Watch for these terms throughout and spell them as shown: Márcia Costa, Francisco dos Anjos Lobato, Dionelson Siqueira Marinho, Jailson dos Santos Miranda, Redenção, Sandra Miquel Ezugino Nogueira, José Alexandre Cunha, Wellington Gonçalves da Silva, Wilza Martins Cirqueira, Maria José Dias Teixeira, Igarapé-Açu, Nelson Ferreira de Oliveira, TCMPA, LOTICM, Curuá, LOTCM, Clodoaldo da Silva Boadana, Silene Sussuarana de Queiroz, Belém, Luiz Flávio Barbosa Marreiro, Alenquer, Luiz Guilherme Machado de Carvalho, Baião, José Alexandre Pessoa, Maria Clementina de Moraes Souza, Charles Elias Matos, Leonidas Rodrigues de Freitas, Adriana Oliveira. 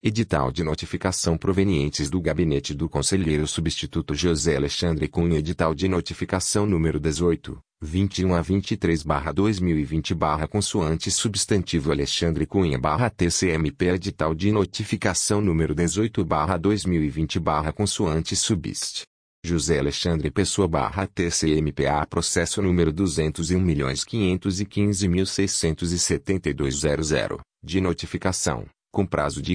Edital de notificação provenientes do gabinete do conselheiro substituto José Alexandre Cunha. Edital de notificação número 18, 21-23/2020 consoante substantivo Alexandre Cunha TCMP. Edital de notificação número 18/2020 consoante subst. José Alexandre Pessoa TCMPA. Processo número 201.515.672.00, de notificação, com prazo de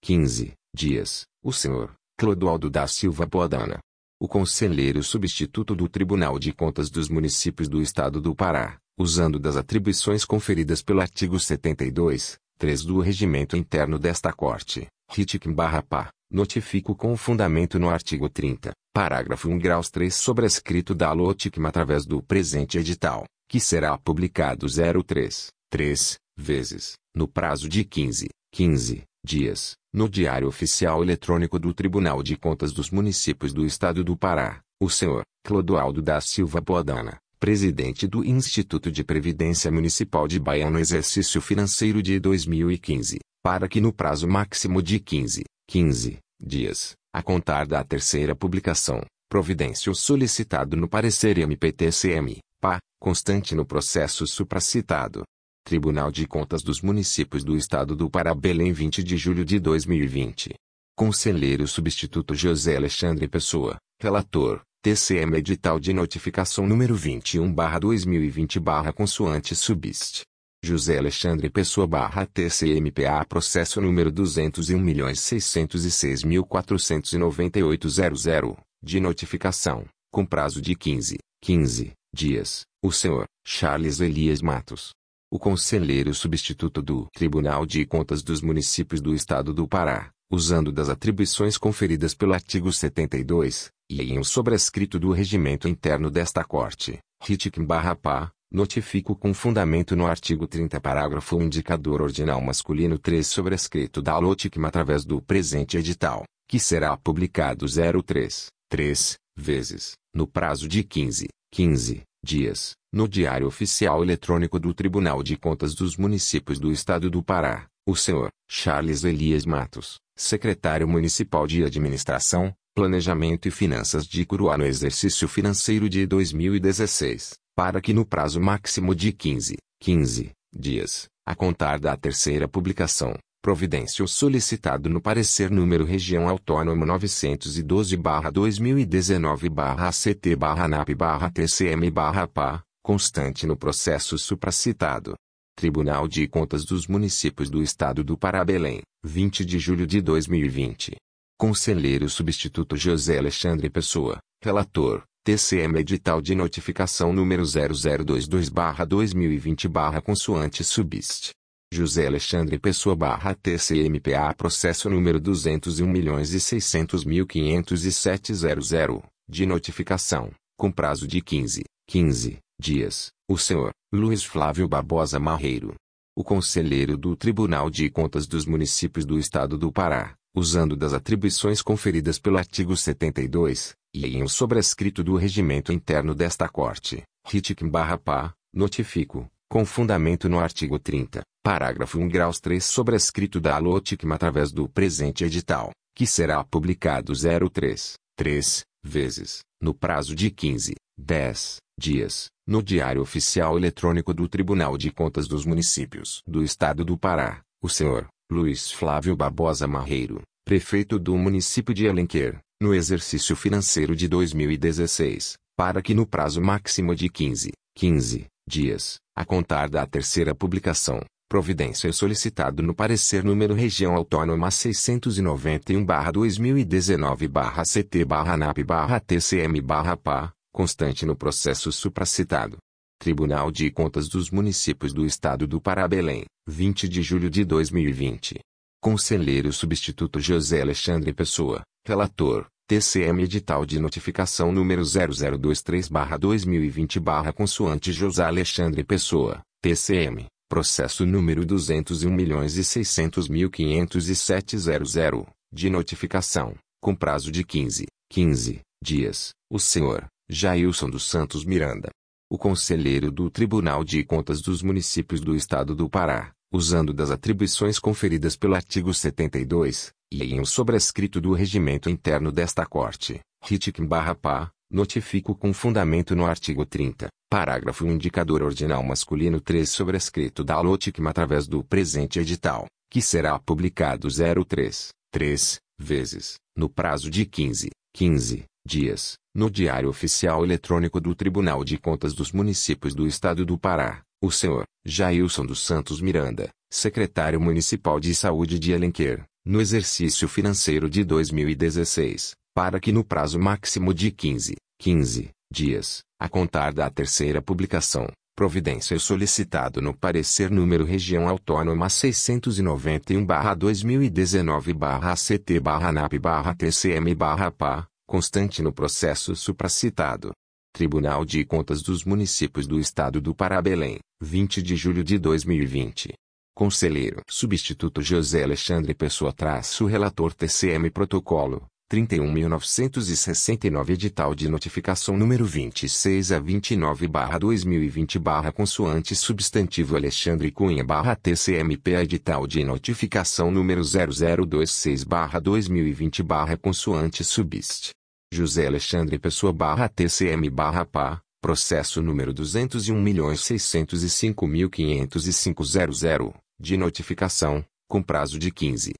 15 dias, o senhor Clodoaldo da Silva Boadana, o conselheiro substituto do Tribunal de Contas dos Municípios do Estado do Pará, usando das atribuições conferidas pelo artigo 72, 3 do Regimento Interno desta Corte, RITIC/PA, notifico com fundamento no artigo 30, parágrafo 1-3 sobrescrito da LOTICM através do presente edital, que será publicado 03/3 vezes, no prazo de 15 dias, no Diário Oficial Eletrônico do Tribunal de Contas dos Municípios do Estado do Pará, o senhor Clodoaldo da Silva Boadana, presidente do Instituto de Previdência Municipal de Bahia no exercício financeiro de 2015, para que no prazo máximo de 15 dias, a contar da terceira publicação, providência o solicitado no parecer MPTCM/PA, constante no processo supracitado. Tribunal de Contas dos Municípios do Estado do Pará, Belém, 20 de julho de 2020. Conselheiro substituto José Alexandre Pessoa, relator, TCM. Edital de notificação número 21/2020 consoante subst. José Alexandre Pessoa TCMPA. Processo número 201.606.498.00, de notificação, com prazo de 15 dias, o senhor Charles Elias Matos, o conselheiro substituto do Tribunal de Contas dos Municípios do Estado do Pará, usando das atribuições conferidas pelo artigo 72, e em um sobrescrito do Regimento Interno desta Corte, RITIC/PA, notifico com fundamento no artigo 30 parágrafo 1 indicador ordinal masculino 3 sobrescrito da LOTICM através do presente edital, que será publicado 03/3 vezes, no prazo de 15 dias, no Diário Oficial Eletrônico do Tribunal de Contas dos Municípios do Estado do Pará, o senhor Charles Elias Matos, secretário municipal de Administração, Planejamento e Finanças de Curuá no exercício financeiro de 2016, para que no prazo máximo de 15 dias, a contar da terceira publicação, providência o solicitado no parecer número Região Autônoma 912/2019/ACT/NAP/TCM/PA, constante no processo supracitado. Tribunal de Contas dos Municípios do Estado do Pará, Belém, 20 de julho de 2020. Conselheiro substituto José Alexandre Pessoa, relator, TCM. Edital de notificação número 0022/2020 consoante subst. José Alexandre Pessoa TCMPA. Processo número 201.600.507.00, de notificação, com prazo de 15 dias, o senhor Luiz Flávio Barbosa Marreiro, o conselheiro do Tribunal de Contas dos Municípios do Estado do Pará, usando das atribuições conferidas pelo artigo 72, e em um sobrescrito do Regimento Interno desta Corte, RITIC/PA, notifico, com fundamento no artigo 30, parágrafo 1-3 sobrescrito da LOTICM através do presente edital, que será publicado 03/3 vezes, no prazo de 10 dias, no Diário Oficial Eletrônico do Tribunal de Contas dos Municípios do Estado do Pará, o senhor Luiz Flávio Barbosa Marreiro, prefeito do município de Alenquer, no exercício financeiro de 2016, para que no prazo máximo de 15 dias, a contar da terceira publicação, providência solicitado no parecer número Região Autônoma 691/2019/CT/NAP/TCM/PA, constante no processo supracitado. Tribunal de Contas dos Municípios do Estado do Pará, Belém, 20 de julho de 2020. Conselheiro substituto José Alexandre Pessoa, relator, TCM. Edital de notificação número 0023/2020 consoante José Alexandre Pessoa, TCM. Processo número 201.600.507.00, de notificação, com prazo de 15 dias, o senhor Jailson dos Santos Miranda, o conselheiro do Tribunal de Contas dos Municípios do Estado do Pará, usando das atribuições conferidas pelo artigo 72, e em um sobrescrito do regimento interno desta Corte, RIT/PA, notifico com fundamento no artigo 30, parágrafo 1 indicador ordinal masculino 3 sobrescrito da LOTCM através do presente edital, que será publicado 03/3 vezes, no prazo de 15 dias, no Diário Oficial Eletrônico do Tribunal de Contas dos Municípios do Estado do Pará, o senhor Jailson dos Santos Miranda, secretário municipal de saúde de Alenquer, no exercício financeiro de 2016, para que no prazo máximo de 15 dias, a contar da terceira publicação, providência solicitado no parecer número região autônoma 691/2019/CT/NAP/TCM/PA, constante no processo supracitado. Tribunal de Contas dos Municípios do Estado do Pará, Belém, 20 de julho de 2020. Conselheiro substituto José Alexandre Pessoa - relator TCM Protocolo 31.969 edital de notificação número 26/29/2020 consoante substantivo Alexandre Cunha TCMP edital de notificação número 0026/2020 consoante subst. José Alexandre Pessoa TCM/PA, processo número 201.605.505.00, de notificação, com prazo de 15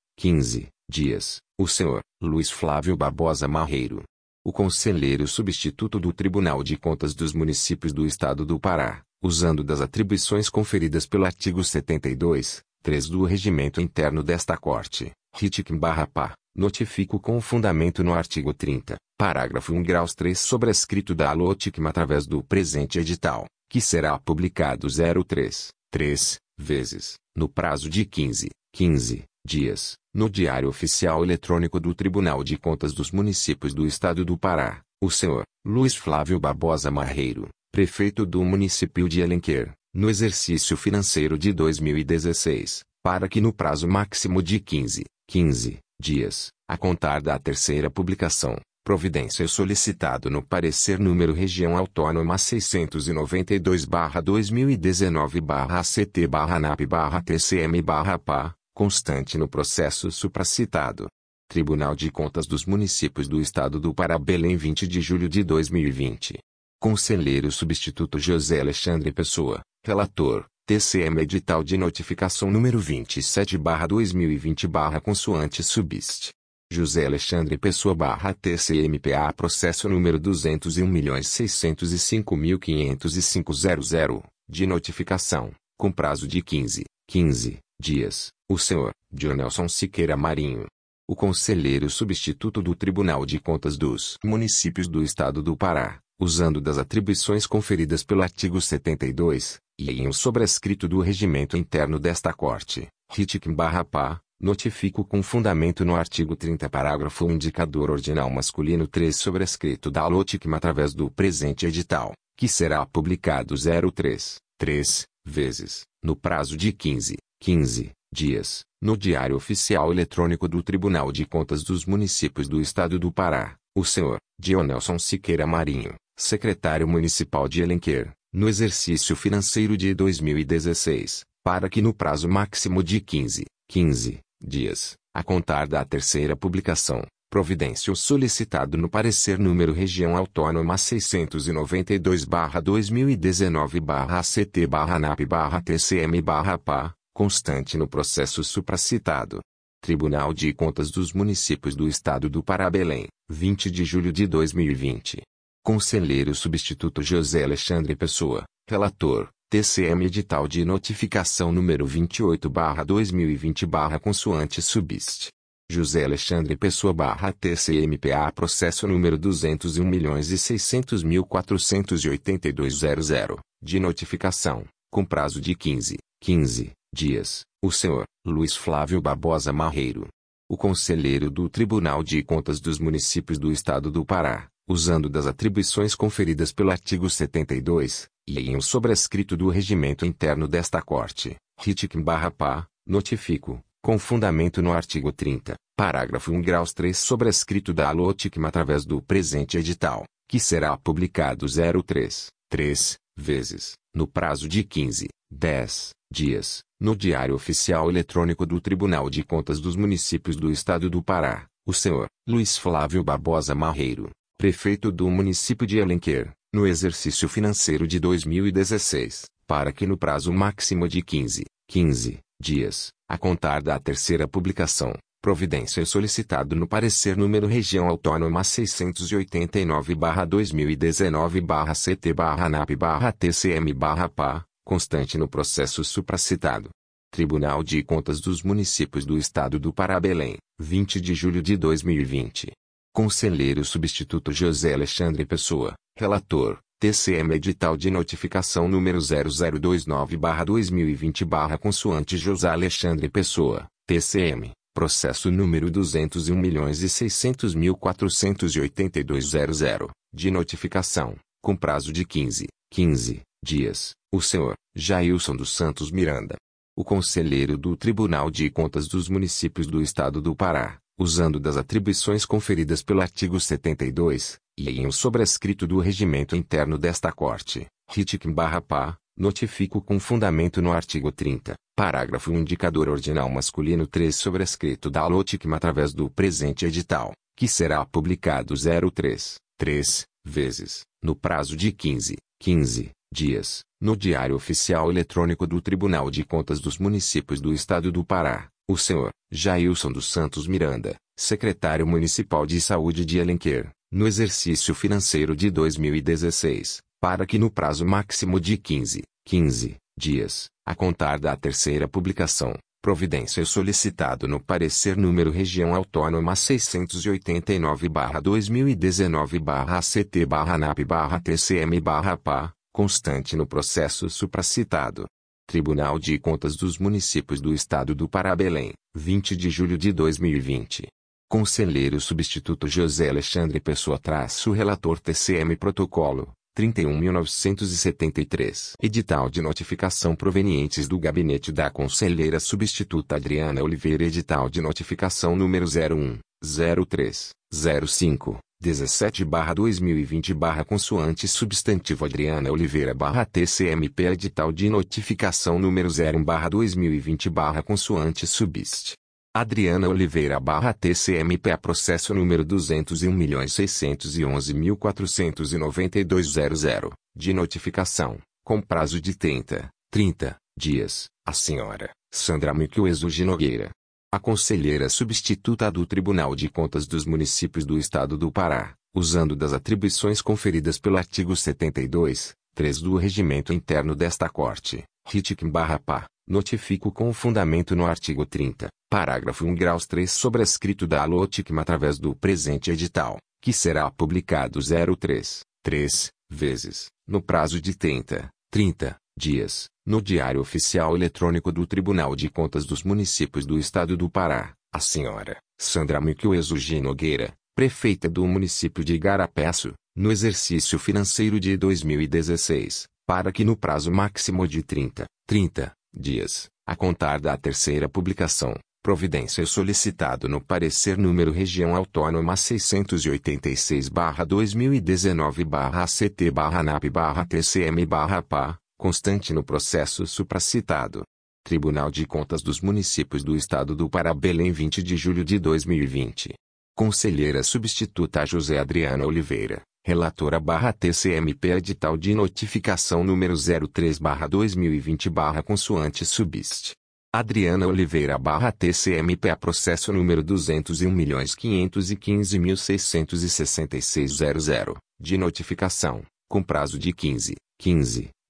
dias, o senhor Luiz Flávio Barbosa Marreiro. O conselheiro substituto do Tribunal de Contas dos Municípios do Estado do Pará, usando das atribuições conferidas pelo artigo 72, 3 do regimento interno desta Corte, RIT/PA, notifico com fundamento no artigo 30, parágrafo 1-3 sobrescrito da LOTCM através do presente edital, que será publicado 03/3 vezes, no prazo de 15 dias, no Diário Oficial Eletrônico do Tribunal de Contas dos Municípios do Estado do Pará, o senhor Luiz Flávio Barbosa Marreiro, prefeito do município de Alenquer, no exercício financeiro de 2016, para que no prazo máximo de 15 dias, a contar da terceira publicação, providência solicitado no parecer número região autônoma 692/2019/CT/NAP/TCM/PA, constante no processo supracitado. Tribunal de Contas dos Municípios do Estado do Pará, Belém, 20 de julho de 2020. Conselheiro substituto José Alexandre Pessoa, relator, TCM edital de notificação número 27/2020 consoante subst. José Alexandre Pessoa TCMPA, processo número 201.605.505.00, de notificação, com prazo de 15 dias, o senhor Dionelson Siqueira Marinho. O conselheiro substituto do Tribunal de Contas dos Municípios do Estado do Pará, usando das atribuições conferidas pelo artigo 72, e em um sobrescrito do regimento interno desta Corte, RIT/PA, notifico com fundamento no artigo 30 parágrafo 1 indicador ordinal masculino 3 sobrescrito da LOTCM através do presente edital, que será publicado 03/3 vezes, no prazo de 15 dias, no Diário Oficial Eletrônico do Tribunal de Contas dos Municípios do Estado do Pará, o senhor Dionelson Siqueira Marinho, secretário municipal de Alenquer, no exercício financeiro de 2016, para que no prazo máximo de 15 dias, a contar da terceira publicação, providência solicitado no parecer número região autônoma 692/2019/CT/NAP/TCM/PA, constante no processo supracitado. Tribunal de Contas dos Municípios do Estado do Pará, Belém, 20 de julho de 2020. Conselheiro substituto José Alexandre Pessoa, relator, TCM edital de notificação número 28/2020 consoante subst. José Alexandre Pessoa TCMPA, processo número 201.600.482.00, de notificação, com prazo de 15 dias, o senhor Luiz Flávio Barbosa Marreiro. O conselheiro do Tribunal de Contas dos Municípios do Estado do Pará, usando das atribuições conferidas pelo artigo 72, e em um sobrescrito do regimento interno desta Corte, RIT/PA, notifico, com fundamento no artigo 30, parágrafo 1-3 sobrescrito da LOTCM através do presente edital, que será publicado 03/3 vezes, no prazo de 10 Dias, no Diário Oficial Eletrônico do Tribunal de Contas dos Municípios do Estado do Pará, o senhor Luiz Flávio Barbosa Marreiro, prefeito do município de Alenquer, no exercício financeiro de 2016, para que no prazo máximo de 15 dias, a contar da terceira publicação, providência solicitado no parecer número região autônoma 689/2019/CT/NAP/TCM/PA, constante no processo supracitado. Tribunal de Contas dos Municípios do Estado do Pará, Belém, 20 de julho de 2020. Conselheiro substituto José Alexandre Pessoa, relator, TCM edital de notificação número 0029/2020/ consoante José Alexandre Pessoa, TCM, processo número 201.600.482.00, de notificação, com prazo de 15 dias, o senhor Jailson dos Santos Miranda. O conselheiro do Tribunal de Contas dos Municípios do Estado do Pará, usando das atribuições conferidas pelo artigo 72, e em um sobrescrito do regimento interno desta Corte, RITIC/PA, notifico com fundamento no artigo 30, parágrafo 1 indicador ordinal masculino 3 sobrescrito da LOTICM através do presente edital, que será publicado 03/3 vezes, no prazo de 15 dias, no Diário Oficial Eletrônico do Tribunal de Contas dos Municípios do Estado do Pará, o senhor Jailson dos Santos Miranda, secretário municipal de saúde de Alenquer, no exercício financeiro de 2016, para que no prazo máximo de 15 dias, a contar da terceira publicação, providência solicitado no parecer número região autônoma 689/2019/CT/NAP/TCM/PA, constante no processo supracitado. Tribunal de Contas dos Municípios do Estado do Pará, Belém, 20 de julho de 2020. Conselheiro substituto José Alexandre Pessoa - relator TCM protocolo 31.973. Edital de notificação provenientes do gabinete da conselheira substituta Adriana Oliveira. Edital de notificação número 01.03.05.17/2020/ consoante substantivo Adriana Oliveira /TCMP. Edital de notificação número 01/2020/ consoante subst. Adriana Oliveira /TCMP. Processo número 201.611.492.00, de notificação, com prazo de 30 dias, a senhora Sandra Miquel Ezugino Nogueira. A conselheira substituta do Tribunal de Contas dos Municípios do Estado do Pará, usando das atribuições conferidas pelo artigo 72, 3 do regimento interno desta Corte, RITIC/PA, notifico com fundamento no artigo 30, parágrafo 1-3 sobrescrito da LOTICM através do presente edital, que será publicado 03/3 vezes, no prazo de 30 dias, no Diário Oficial Eletrônico do Tribunal de Contas dos Municípios do Estado do Pará, a senhora Sandra Miquel Ezugino Nogueira, prefeita do município de Igarapé-Açu, no exercício financeiro de 2016, para que no prazo máximo de 30 dias, a contar da terceira publicação, providência solicitado no parecer número região autônoma 686/2019/CT/NAP/TCM/PA, constante no processo supracitado. Tribunal de Contas dos Municípios do Estado do Pará, Belém, 20 de julho de 2020. Conselheira substituta José Adriana Oliveira, relatora /TCMP. Edital de notificação número 03/2020/ consoante subst. Adriana Oliveira /TCMP. Processo número 201.515.666.00, de notificação, com prazo de 15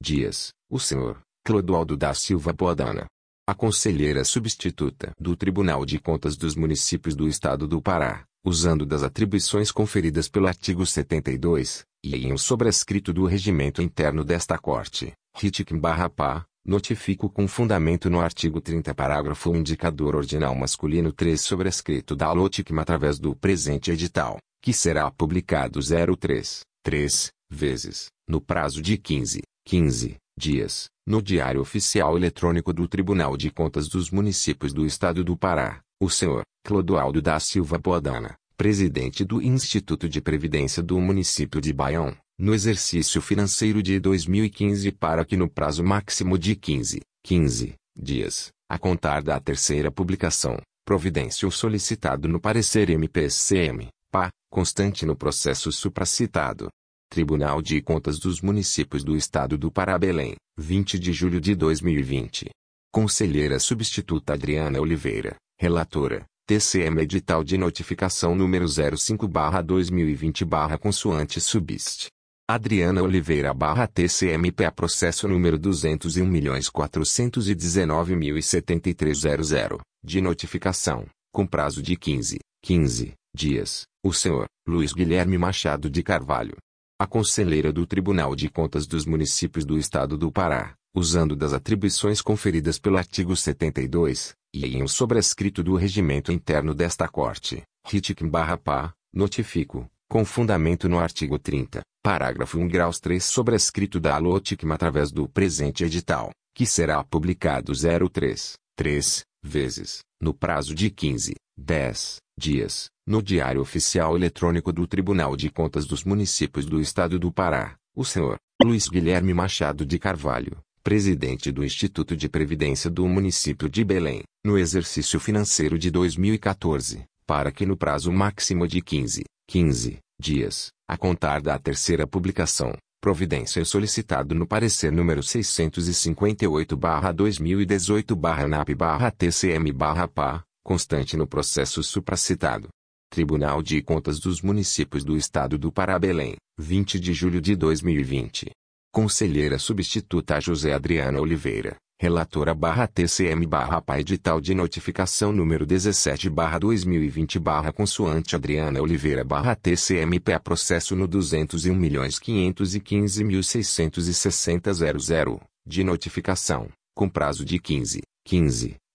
dias, o senhor Clodoaldo da Silva Boadana. A conselheira substituta do Tribunal de Contas dos Municípios do Estado do Pará, usando das atribuições conferidas pelo artigo 72, e em um sobrescrito do regimento interno desta Corte, RITIC/PA, notifico com fundamento no artigo 30 parágrafo 1 indicador ordinal masculino 3 sobrescrito da LOTICM através do presente edital, que será publicado 03/3 vezes, no prazo de 15 dias, no Diário Oficial Eletrônico do Tribunal de Contas dos Municípios do Estado do Pará, o senhor Clodoaldo da Silva Boadana, presidente do Instituto de Previdência do município de Baião, no exercício financeiro de 2015, para que no prazo máximo de 15 15 dias, a contar da terceira publicação, providência o solicitado no parecer MPSCM, PA, constante no processo supracitado. Tribunal de Contas dos Municípios do Estado do Pará, Belém, 20 de julho de 2020. Conselheira substituta Adriana Oliveira, relatora, TCM edital de notificação número 05/2020/ consoante subist. Adriana Oliveira / TCMPA processo número 201.419.073.00, de notificação, com prazo de 15 dias, o senhor, Luiz Guilherme Machado de Carvalho. A conselheira do Tribunal de Contas dos Municípios do Estado do Pará, usando das atribuições conferidas pelo artigo 72, e em um sobrescrito do regimento interno desta Corte, RITIC/PA, notifico, com fundamento no artigo 30, parágrafo 1-3 sobrescrito da ALOTICM através do presente edital, que será publicado 03/3 vezes, no prazo de 15/10 dias, no Diário Oficial Eletrônico do Tribunal de Contas dos Municípios do Estado do Pará, o senhor Luiz Guilherme Machado de Carvalho, presidente do Instituto de Previdência do Município de Belém, no exercício financeiro de 2014, para que no prazo máximo de 15 dias, a contar da terceira publicação, providência solicitado no parecer número 658/2018/NAP/TCM/PA, constante no processo supracitado. Tribunal de Contas dos Municípios do Estado do Pará, Belém, 20 de julho de 2020. Conselheira substituta José Adriana Oliveira, relatora / TCM/PA edital de notificação número 17/2020/ consoante Adriana Oliveira / TCMPA processo no 201.515.660.00, de notificação, com prazo de 15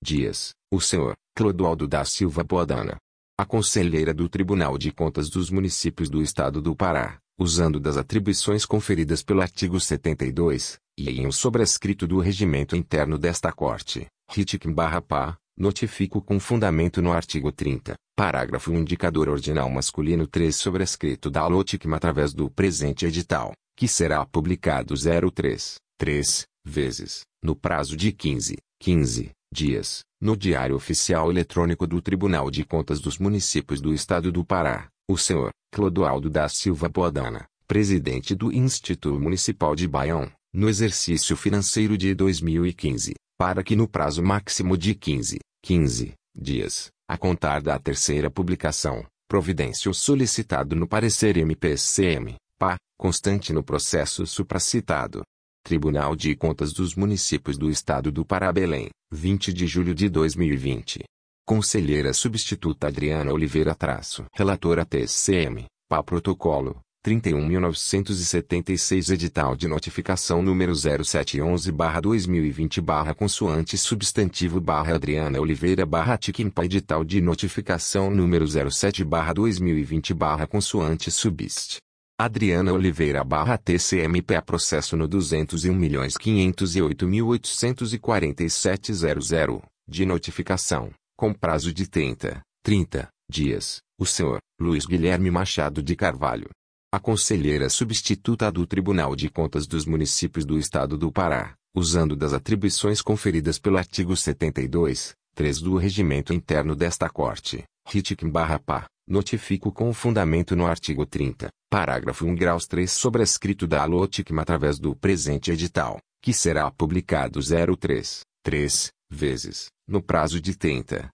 dias, o senhor, Clodoaldo da Silva Boadana. A conselheira do Tribunal de Contas dos Municípios do Estado do Pará, usando das atribuições conferidas pelo artigo 72, e em um sobrescrito do regimento interno desta Corte, RITIC/PA, notifico com fundamento no artigo 30, parágrafo 1 indicador ordinal masculino 3 sobrescrito da ALOTICM através do presente edital, que será publicado 03/3 vezes, no prazo de 15 dias, no Diário Oficial Eletrônico do Tribunal de Contas dos Municípios do Estado do Pará, o senhor Clodoaldo da Silva Boadana, presidente do Instituto Municipal de Baião, no exercício financeiro de 2015, para que no prazo máximo de 15 dias, a contar da terceira publicação, providência o solicitado no parecer MPSCM, PA, constante no processo supracitado. Tribunal de Contas dos Municípios do Estado do Pará, Belém, 20 de julho de 2020. Conselheira substituta Adriana Oliveira - relatora TCM, PA protocolo 31.976 edital de notificação número 0711/2020/ consoante substantivo / Adriana Oliveira / TICMPA edital de notificação número 07/2020/ consoante subist. Adriana Oliveira / TCMPA processo no 201.508.847.00, de notificação, com prazo de 30 dias, o senhor Luiz Guilherme Machado de Carvalho. A conselheira substituta do Tribunal de Contas dos Municípios do Estado do Pará, usando das atribuições conferidas pelo artigo 72, 3 do regimento interno desta Corte, RITIC/PA, notifico com fundamento no artigo 30, parágrafo 1-3 sobrescrito da ALOTICM através do presente edital, que será publicado 03/3 vezes, no prazo de 30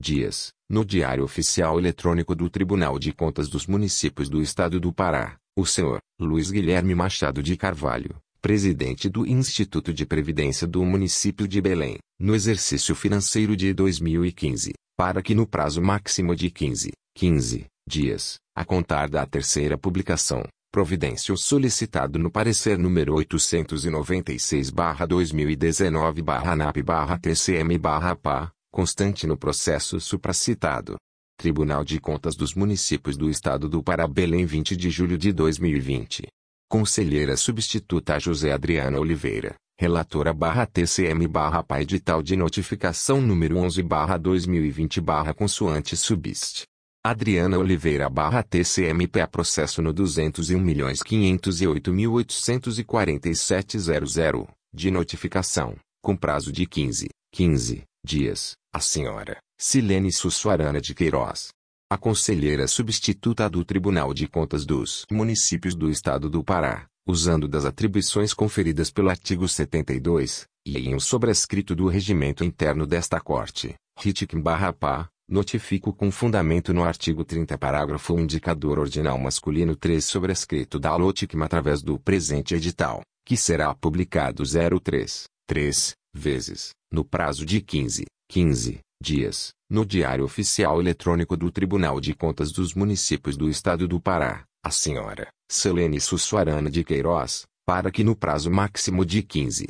dias, no Diário Oficial Eletrônico do Tribunal de Contas dos Municípios do Estado do Pará, o senhor Luiz Guilherme Machado de Carvalho, presidente do Instituto de Previdência do Município de Belém, no exercício financeiro de 2015, para que no prazo máximo de 15 dias, a contar da terceira publicação, providência o solicitado no parecer número 896/2019/NAP/TCM/PA, constante no processo supracitado. Tribunal de Contas dos Municípios do Estado do Pará, Belém, 20 de julho de 2020. Conselheira substituta José Adriana Oliveira, relatora / TCM/PA edital de notificação número 11/2020/ consoante subist. Adriana Oliveira / TCMPA processo no 201.508.847.00, de notificação, com prazo de 15 dias, a senhora Silene Sussuarana de Queiroz, a conselheira substituta do Tribunal de Contas dos Municípios do Estado do Pará, usando das atribuições conferidas pelo artigo 72, e em um sobrescrito do regimento interno desta Corte, RIT/PA, notifico com fundamento no artigo 30 parágrafo 1 indicador ordinal masculino 3 sobrescrito da LOTCM através do presente edital, que será publicado 03/3 vezes, no prazo de 15 dias, no Diário Oficial Eletrônico do Tribunal de Contas dos Municípios do Estado do Pará, a senhora Silene Sussuarana de Queiroz, para que no prazo máximo de 15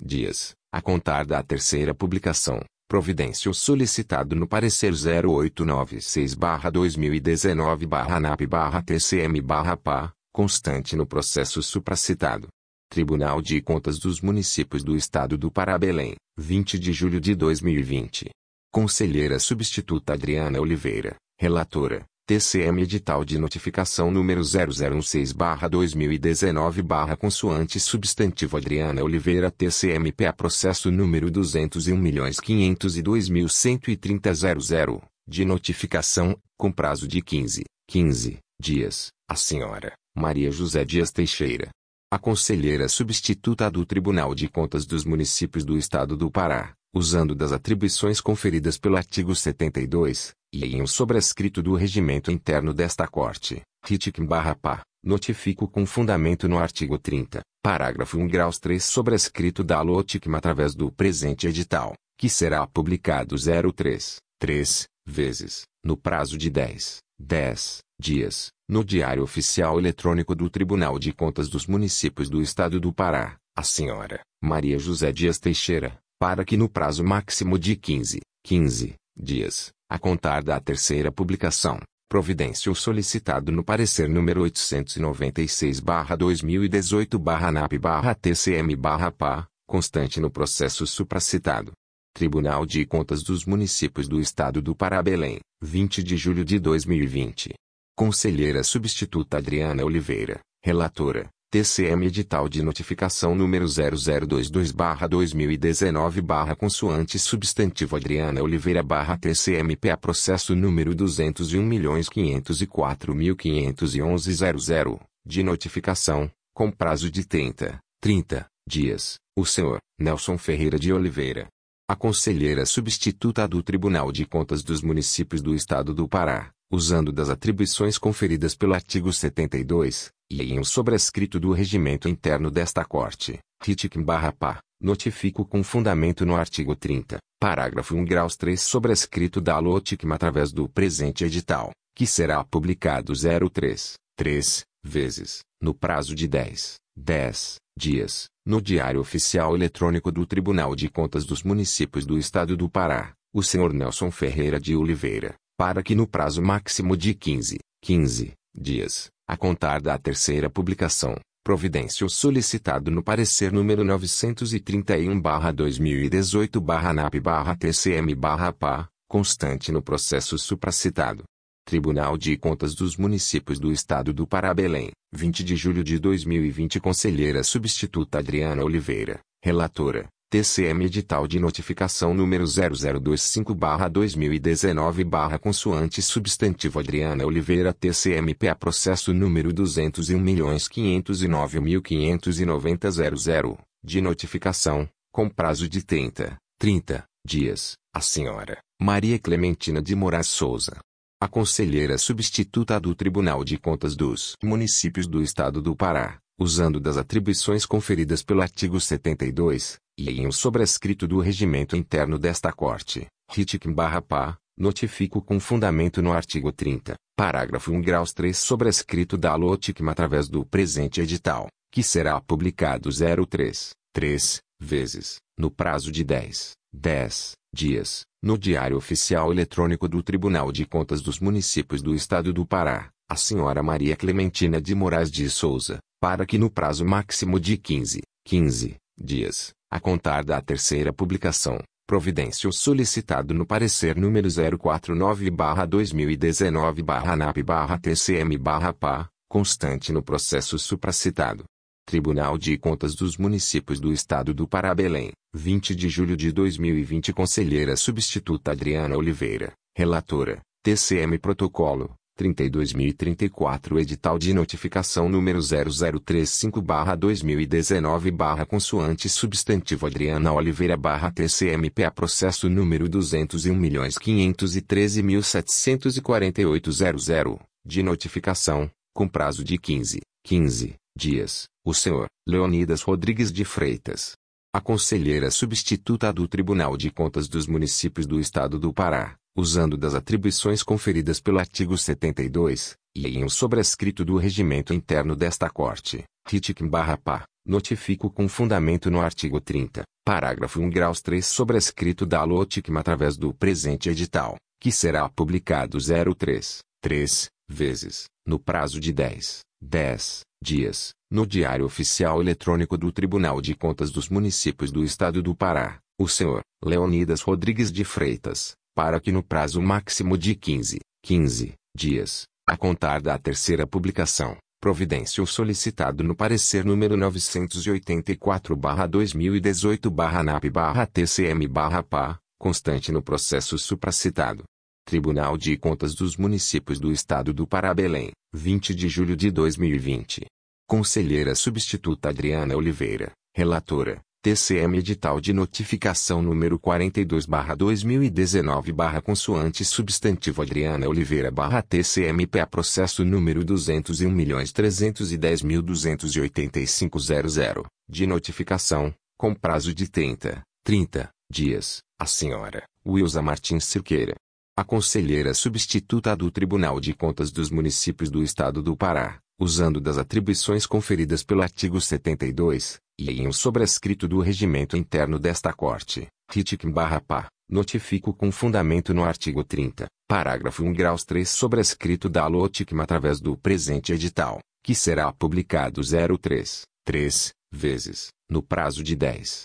dias, a contar da terceira publicação, providência o solicitado no parecer 0896/2019/ANAP/TCM/PA, constante no processo supracitado. Tribunal de Contas dos Municípios do Estado do Pará, Belém, 20 de julho de 2020. Conselheira substituta Adriana Oliveira, relatora, TCM edital de notificação número 0016/2019/ consoante substantivo Adriana Oliveira TCMPA processo número 201.502.130.00, de notificação, com prazo de 15 dias, a senhora Maria José Dias Teixeira, a conselheira substituta do Tribunal de Contas dos Municípios do Estado do Pará, usando das atribuições conferidas pelo artigo 72, e em um sobrescrito do regimento interno desta Corte, RIT/PA, notifico com fundamento no artigo 30, parágrafo 1 graus 3 sobrescrito da LOTCM através do presente edital, que será publicado 03/3 vezes, no prazo de 10 dias, no Diário Oficial Eletrônico do Tribunal de Contas dos Municípios do Estado do Pará, a senhora Maria José Dias Teixeira, para que no prazo máximo de 15 dias, a contar da terceira publicação, providência o solicitado no parecer número 896/2018/ANAP/TCM/PA, constante no processo supracitado. Tribunal de Contas dos Municípios do Estado do Pará, Belém, 20 de julho de 2020. Conselheira substituta Adriana Oliveira, relatora, TCM edital de notificação número 0022/2019/ consoante substantivo Adriana Oliveira/TCMPA processo número 201.504.511.00, de notificação, com prazo de 30 dias, o senhor Nelson Ferreira de Oliveira, a conselheira substituta do Tribunal de Contas dos Municípios do Estado do Pará, usando das atribuições conferidas pelo artigo 72, e em um sobrescrito do regimento interno desta Corte, RIT/PA, notifico com fundamento no artigo 30, parágrafo 1 graus 3 sobrescrito da LOTCM através do presente edital, que será publicado 03/3 vezes, no prazo de 10 dias, no Diário Oficial Eletrônico do Tribunal de Contas dos Municípios do Estado do Pará, o senhor Nelson Ferreira de Oliveira, para que no prazo máximo de 15 dias, a contar da terceira publicação, providência o solicitado no parecer número 931/2018/ANAP/TCM/PA, constante no processo supracitado. Tribunal de Contas dos Municípios do Estado do Pará, Belém, 20 de julho de 2020. Conselheira substituta Adriana Oliveira, relatora, TCM edital de notificação número 0025/2019/ consoante substantivo Adriana Oliveira TCMPA processo número 201.509.590.00, de notificação, com prazo de 30 dias, a senhora Maria Clementina de Moraes Souza, a conselheira substituta do Tribunal de Contas dos Municípios do Estado do Pará, usando das atribuições conferidas pelo artigo 72, e em um sobrescrito do regimento interno desta Corte, RIT/PA, notifico com fundamento no artigo 30, parágrafo 1 graus 3 sobrescrito da LOTCM através do presente edital, que será publicado 03/3 vezes, no prazo de 10 dias, no Diário Oficial Eletrônico do Tribunal de Contas dos Municípios do Estado do Pará, a senhora Maria Clementina de Moraes de Souza, para que no prazo máximo de 15 dias, a contar da terceira publicação, providência o solicitado no parecer número 049/2019/ANAP/TCM/PA, constante no processo supracitado. Tribunal de Contas dos Municípios do Estado do Pará, Belém, 20 de julho de 2020. Conselheira substituta Adriana Oliveira, relatora, TCM Protocolo 32.034, edital de notificação número 0035/2019, consoante substantivo Adriana Oliveira /TCMPA, processo número 201.513.748.00, de notificação, com prazo de 15 dias, o senhor Leonidas Rodrigues de Freitas. A conselheira substituta do Tribunal de Contas dos Municípios do Estado do Pará, usando das atribuições conferidas pelo artigo 72, e em um sobrescrito do regimento interno desta Corte, RITIC/PA, notifico com fundamento no artigo 30, parágrafo 1-3 sobrescrito da LOTICM através do presente edital, que será publicado 03/3 vezes, no prazo de 10 dias, no Diário Oficial Eletrônico do Tribunal de Contas dos Municípios do Estado do Pará, o senhor Leonidas Rodrigues de Freitas, para que no prazo máximo de 15 dias, a contar da terceira publicação, providência o solicitado no parecer número 984/2018/NAP/TCM/PA, constante no processo supracitado. Tribunal de Contas dos Municípios do Estado do Pará, Belém, 20 de julho de 2020. Conselheira substituta Adriana Oliveira, relatora, TCM edital de notificação número 42/2019, consoante substantivo Adriana Oliveira /TCMPA, processo número 201.310.285.00, de notificação, com prazo de 30 dias, a senhora Wilza Martins Cirqueira. A conselheira substituta do Tribunal de Contas dos Municípios do Estado do Pará, usando das atribuições conferidas pelo artigo 72, e em um sobrescrito do regimento interno desta Corte, RITIC/PA, notifico com fundamento no artigo 30, parágrafo 1-3 sobrescrito da LOTICM através do presente edital, que será publicado 03/3 vezes, no prazo de 10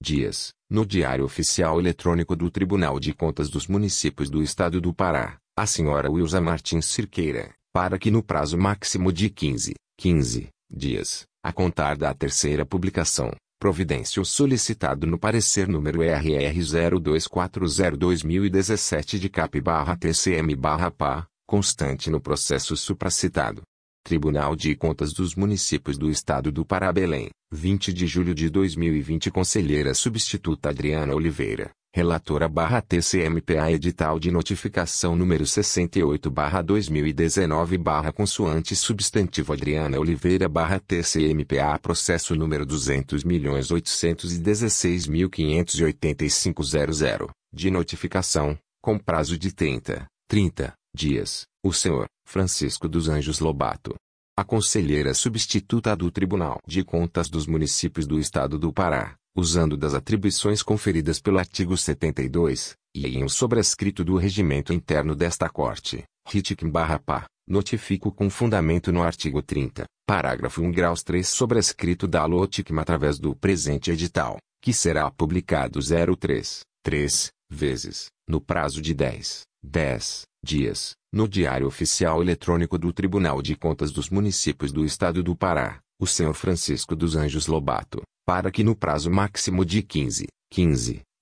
dias, no Diário Oficial Eletrônico do Tribunal de Contas dos Municípios do Estado do Pará, a senhora Wilza Martins Cirqueira, para que no prazo máximo de 15 dias, a contar da terceira publicação, providência o solicitado no parecer número RR 0240/2017 de CAP/TCM/PA, constante no processo supracitado. Tribunal de Contas dos Municípios do Estado do Pará, Belém, 20 de julho de 2020. Conselheira substituta Adriana Oliveira, relatora /TCMPA, edital de notificação número 68/2019, consoante substantivo Adriana Oliveira /TCMPA, processo número 200.816.585.00, de notificação, com prazo de 30 dias, o senhor Francisco dos Anjos Lobato. A conselheira substituta do Tribunal de Contas dos Municípios do Estado do Pará, usando das atribuições conferidas pelo artigo 72, e em um sobrescrito do regimento interno desta Corte, RITIC/PA, notifico com fundamento no artigo 30, parágrafo 1-3 sobrescrito da LOTICM através do presente edital, que será publicado 03/3 vezes, no prazo de 10 dias, no Diário Oficial Eletrônico do Tribunal de Contas dos Municípios do Estado do Pará, o senhor Francisco dos Anjos Lobato, para que no prazo máximo de 15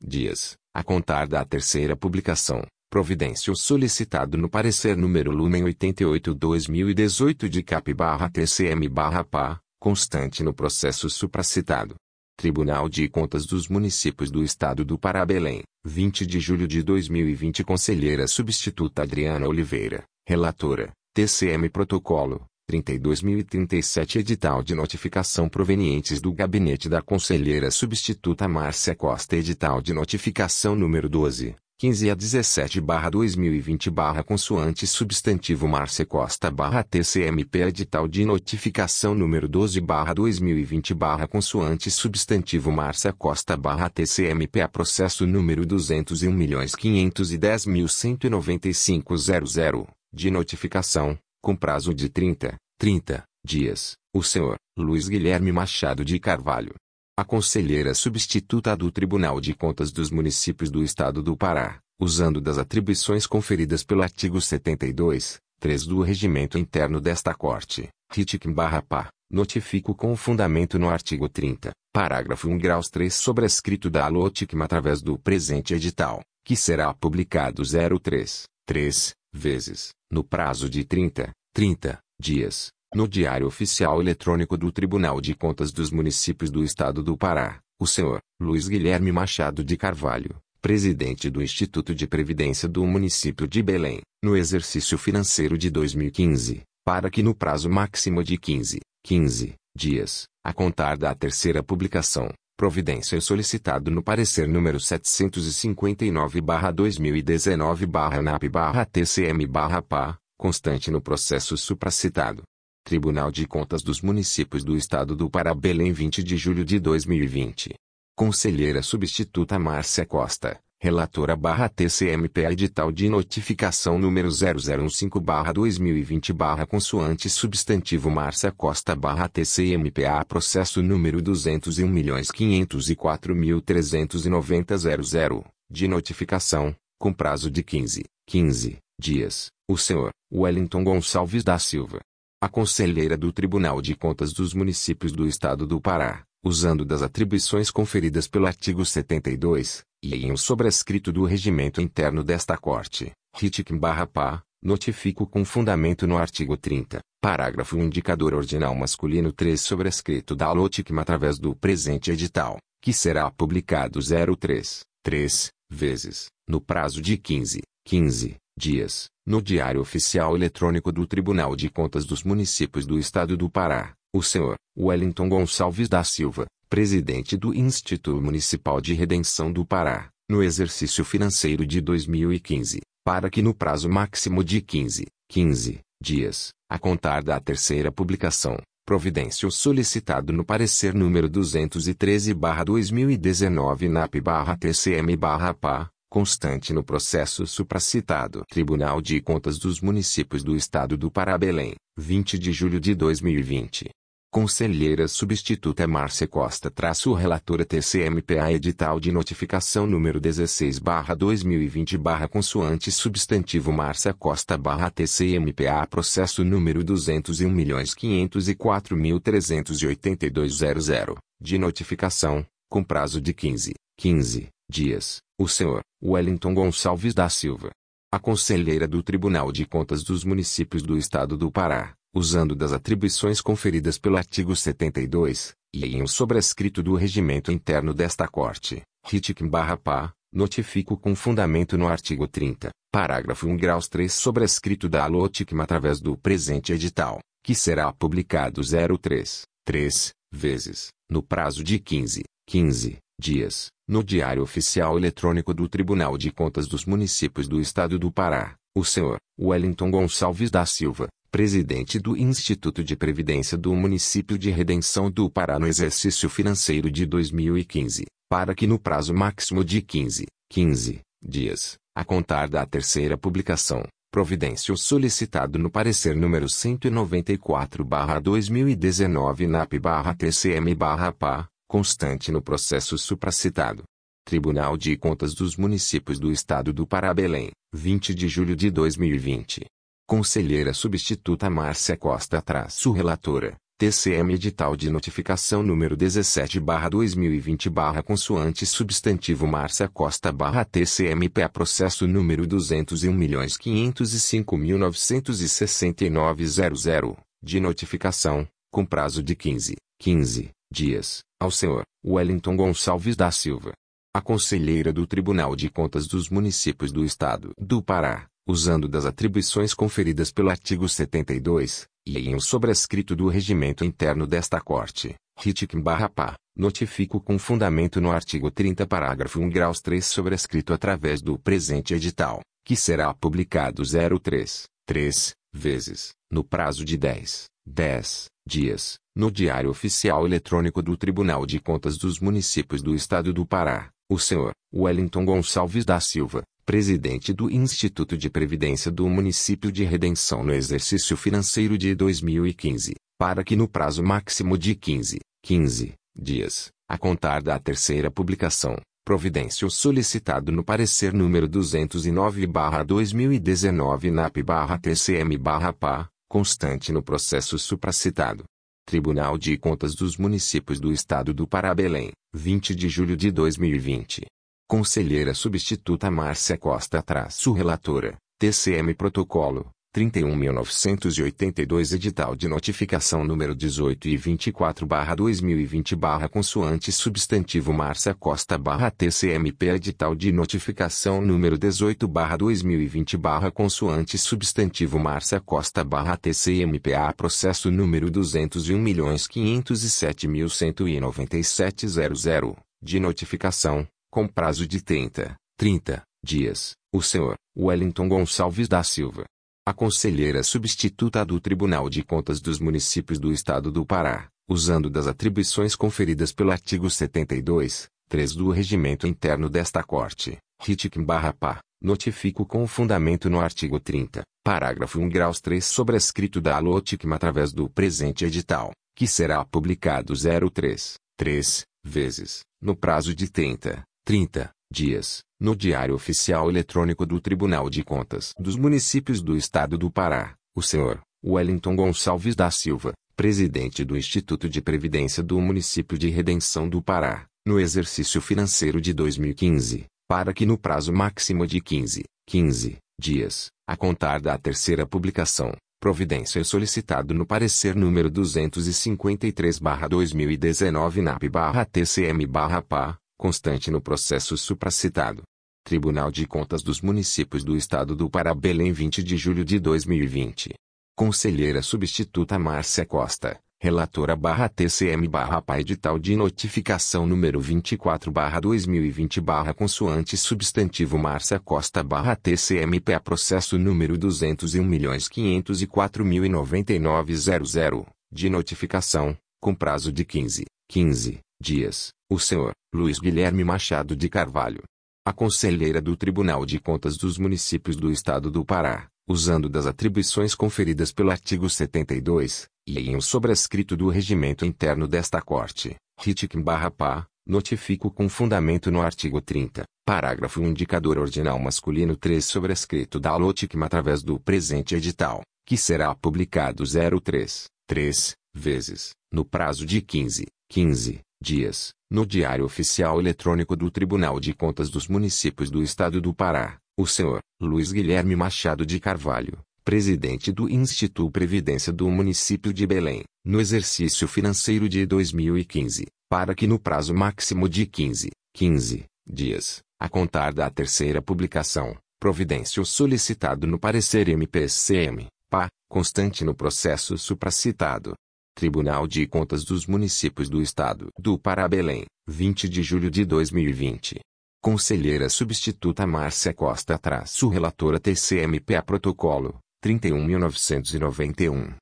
dias, a contar da terceira publicação, providência o solicitado no parecer número Lumen 88/2018 de CAP/TCM/PA, constante no processo supracitado. Tribunal de Contas dos Municípios do Estado do Pará, Belém, 20 de julho de 2020. Conselheira substituta Adriana Oliveira, relatora, TCM Protocolo 32.037, edital de notificação provenientes do gabinete da conselheira substituta Márcia Costa, edital de notificação número 12.15/17/2020, consoante substantivo Márcia Costa /TCMP, edital de notificação número 12/2020, consoante substantivo Márcia Costa /TCMPA, processo número 201.510.195.00, de notificação, com prazo de 30 dias, o senhor Luiz Guilherme Machado de Carvalho. A conselheira substituta do Tribunal de Contas dos Municípios do Estado do Pará, usando das atribuições conferidas pelo artigo 72, 3 do regimento interno desta Corte, Ritic/pá, notifico com fundamento no artigo 30, parágrafo 1-3 sobrescrito da ALOTICM através do presente edital, que será publicado 03/3 vezes, no prazo de 30 dias, no Diário Oficial Eletrônico do Tribunal de Contas dos Municípios do Estado do Pará, o senhor Luiz Guilherme Machado de Carvalho, presidente do Instituto de Previdência do município de Belém, no exercício financeiro de 2015, para que no prazo máximo de 15 dias, a contar da terceira publicação, providência solicitado no parecer número 759/2019/NAP/TCM/PA, constante no processo supracitado. Tribunal de Contas dos Municípios do Estado do Pará, Belém, 20 de julho de 2020. Conselheira substituta Márcia Costa, relatora/TCMPA, edital de notificação número 0015/2020/ consoante substantivo Márcia Costa/TCMPA, processo número 201.504.390.00, de notificação, com prazo de 15 dias, o senhor Wellington Gonçalves da Silva. A conselheira do Tribunal de Contas dos Municípios do Estado do Pará, usando das atribuições conferidas pelo artigo 72, e em um sobrescrito do regimento interno desta Corte, RITIC/PA, notifico com fundamento no artigo 30, parágrafo 1 indicador ordinal masculino 3 sobrescrito da ALOTICM através do presente edital, que será publicado 03/3 vezes, no prazo de 15 dias, no Diário Oficial Eletrônico do Tribunal de Contas dos Municípios do Estado do Pará, o senhor Wellington Gonçalves da Silva, presidente do Instituto Municipal de Redenção do Pará, no exercício financeiro de 2015, para que no prazo máximo de 15 dias, a contar da terceira publicação, providência solicitado no parecer número 213/2019 NAP/TCM/PA, constante no processo supracitado. Tribunal de Contas dos Municípios do Estado do Pará, Belém, 20 de julho de 2020. Conselheira substituta Márcia Costa - relatora TCMPA, edital de notificação número 16/2020/ consoante substantivo Márcia Costa/TCMPA, processo número 201.504.382.00, de notificação, com prazo de 15 dias, o senhor Wellington Gonçalves da Silva. A conselheira do Tribunal de Contas dos Municípios do Estado do Pará, usando das atribuições conferidas pelo artigo 72, e em um sobrescrito do regimento interno desta Corte, RITIC/PA, notifico com fundamento no artigo 30, parágrafo 1-3 sobrescrito da ALOTICM através do presente edital, que será publicado 03/3 vezes, no prazo de 15 dias, no Diário Oficial Eletrônico do Tribunal de Contas dos Municípios do Estado do Pará, o senhor Wellington Gonçalves da Silva, presidente do Instituto de Previdência do Município de Redenção do Pará, no exercício financeiro de 2015, para que no prazo máximo de 15 dias, a contar da terceira publicação, providência solicitado no parecer número 194/2019 NAP/TCM/PA, constante no processo supracitado. Tribunal de Contas dos Municípios do Estado do Pará, Belém, 20 de julho de 2020. Conselheira substituta Márcia Costa - relatora, TCM, edital de notificação número 17/2020/ consoante substantivo Márcia Costa/TCMPA, processo número 201.505.969.00, de notificação, com prazo de 15 dias, ao senhor Wellington Gonçalves da Silva. A conselheira do Tribunal de Contas dos Municípios do Estado do Pará, usando das atribuições conferidas pelo artigo 72, e em um sobrescrito do regimento interno desta Corte, RITIC/PA, notifico com fundamento no artigo 30, parágrafo 1-3 sobrescrito através do presente edital, que será publicado 03/3 vezes, no prazo de 10 dias, no Diário Oficial Eletrônico do Tribunal de Contas dos Municípios do Estado do Pará, o senhor Wellington Gonçalves da Silva, presidente do Instituto de Previdência do Município de Redenção, no exercício financeiro de 2015, para que no prazo máximo de 15 dias, a contar da terceira publicação, providência solicitado no parecer número 209/2019 NAP/TCM/PA, constante no processo supracitado. Tribunal de Contas dos Municípios do Estado do Pará, Belém, 20 de julho de 2020. Conselheira substituta Márcia Costa - relatora, TCM Protocolo, 31.982 Edital de Notificação número 18 e 24/2020 consoante substantivo Márcia Costa TCMP Edital de Notificação número 18/2020 consoante substantivo Márcia Costa TCMPA Processo número 201.507.197.00 de notificação, com prazo de 30 dias, o senhor Wellington Gonçalves da Silva. A conselheira substituta do Tribunal de Contas dos Municípios do Estado do Pará, usando das atribuições conferidas pelo artigo 72, 3 do Regimento Interno desta Corte, RITC/PA, notifico com fundamento no artigo 30, parágrafo 1-3 sobrescrito da LOTICM através do presente edital, que será publicado 03/3 vezes, no prazo de 30 dias, no Diário Oficial Eletrônico do Tribunal de Contas dos Municípios do Estado do Pará, o senhor Wellington Gonçalves da Silva, presidente do Instituto de Previdência do Município de Redenção do Pará, no exercício financeiro de 2015, para que no prazo máximo de 15 dias, a contar da terceira publicação, providência solicitado no parecer número 253/2019 NAP/TCM/PA, constante no processo supracitado. Tribunal de Contas dos Municípios do Estado do Pará, Belém, 20 de julho de 2020. Conselheira substituta Márcia Costa, relatora TCM/PA Edital de Notificação número 24/2020 consoante substantivo Márcia Costa TCMPA Processo número 201.504.099.00, de notificação, com prazo de 15 dias, o senhor Luiz Guilherme Machado de Carvalho. A conselheira do Tribunal de Contas dos Municípios do Estado do Pará, usando das atribuições conferidas pelo artigo 72, e em um sobrescrito do Regimento Interno desta Corte, RITC/PA, notifico com fundamento no artigo 30, parágrafo 1 indicador ordinal masculino 3 sobrescrito da LOTICM através do presente edital, que será publicado 03/3 vezes, no prazo de 15 dias, no Diário Oficial Eletrônico do Tribunal de Contas dos Municípios do Estado do Pará, o senhor Luiz Guilherme Machado de Carvalho, presidente do Instituto Previdência do Município de Belém, no exercício financeiro de 2015, para que no prazo máximo de 15 dias, a contar da terceira publicação, providência solicitado no parecer MPCM/PA, constante no processo supracitado. Tribunal de Contas dos Municípios do Estado do Pará, Belém, 20 de julho de 2020. Conselheira substituta Márcia Costa - relatora TCMPA Protocolo, 31.991,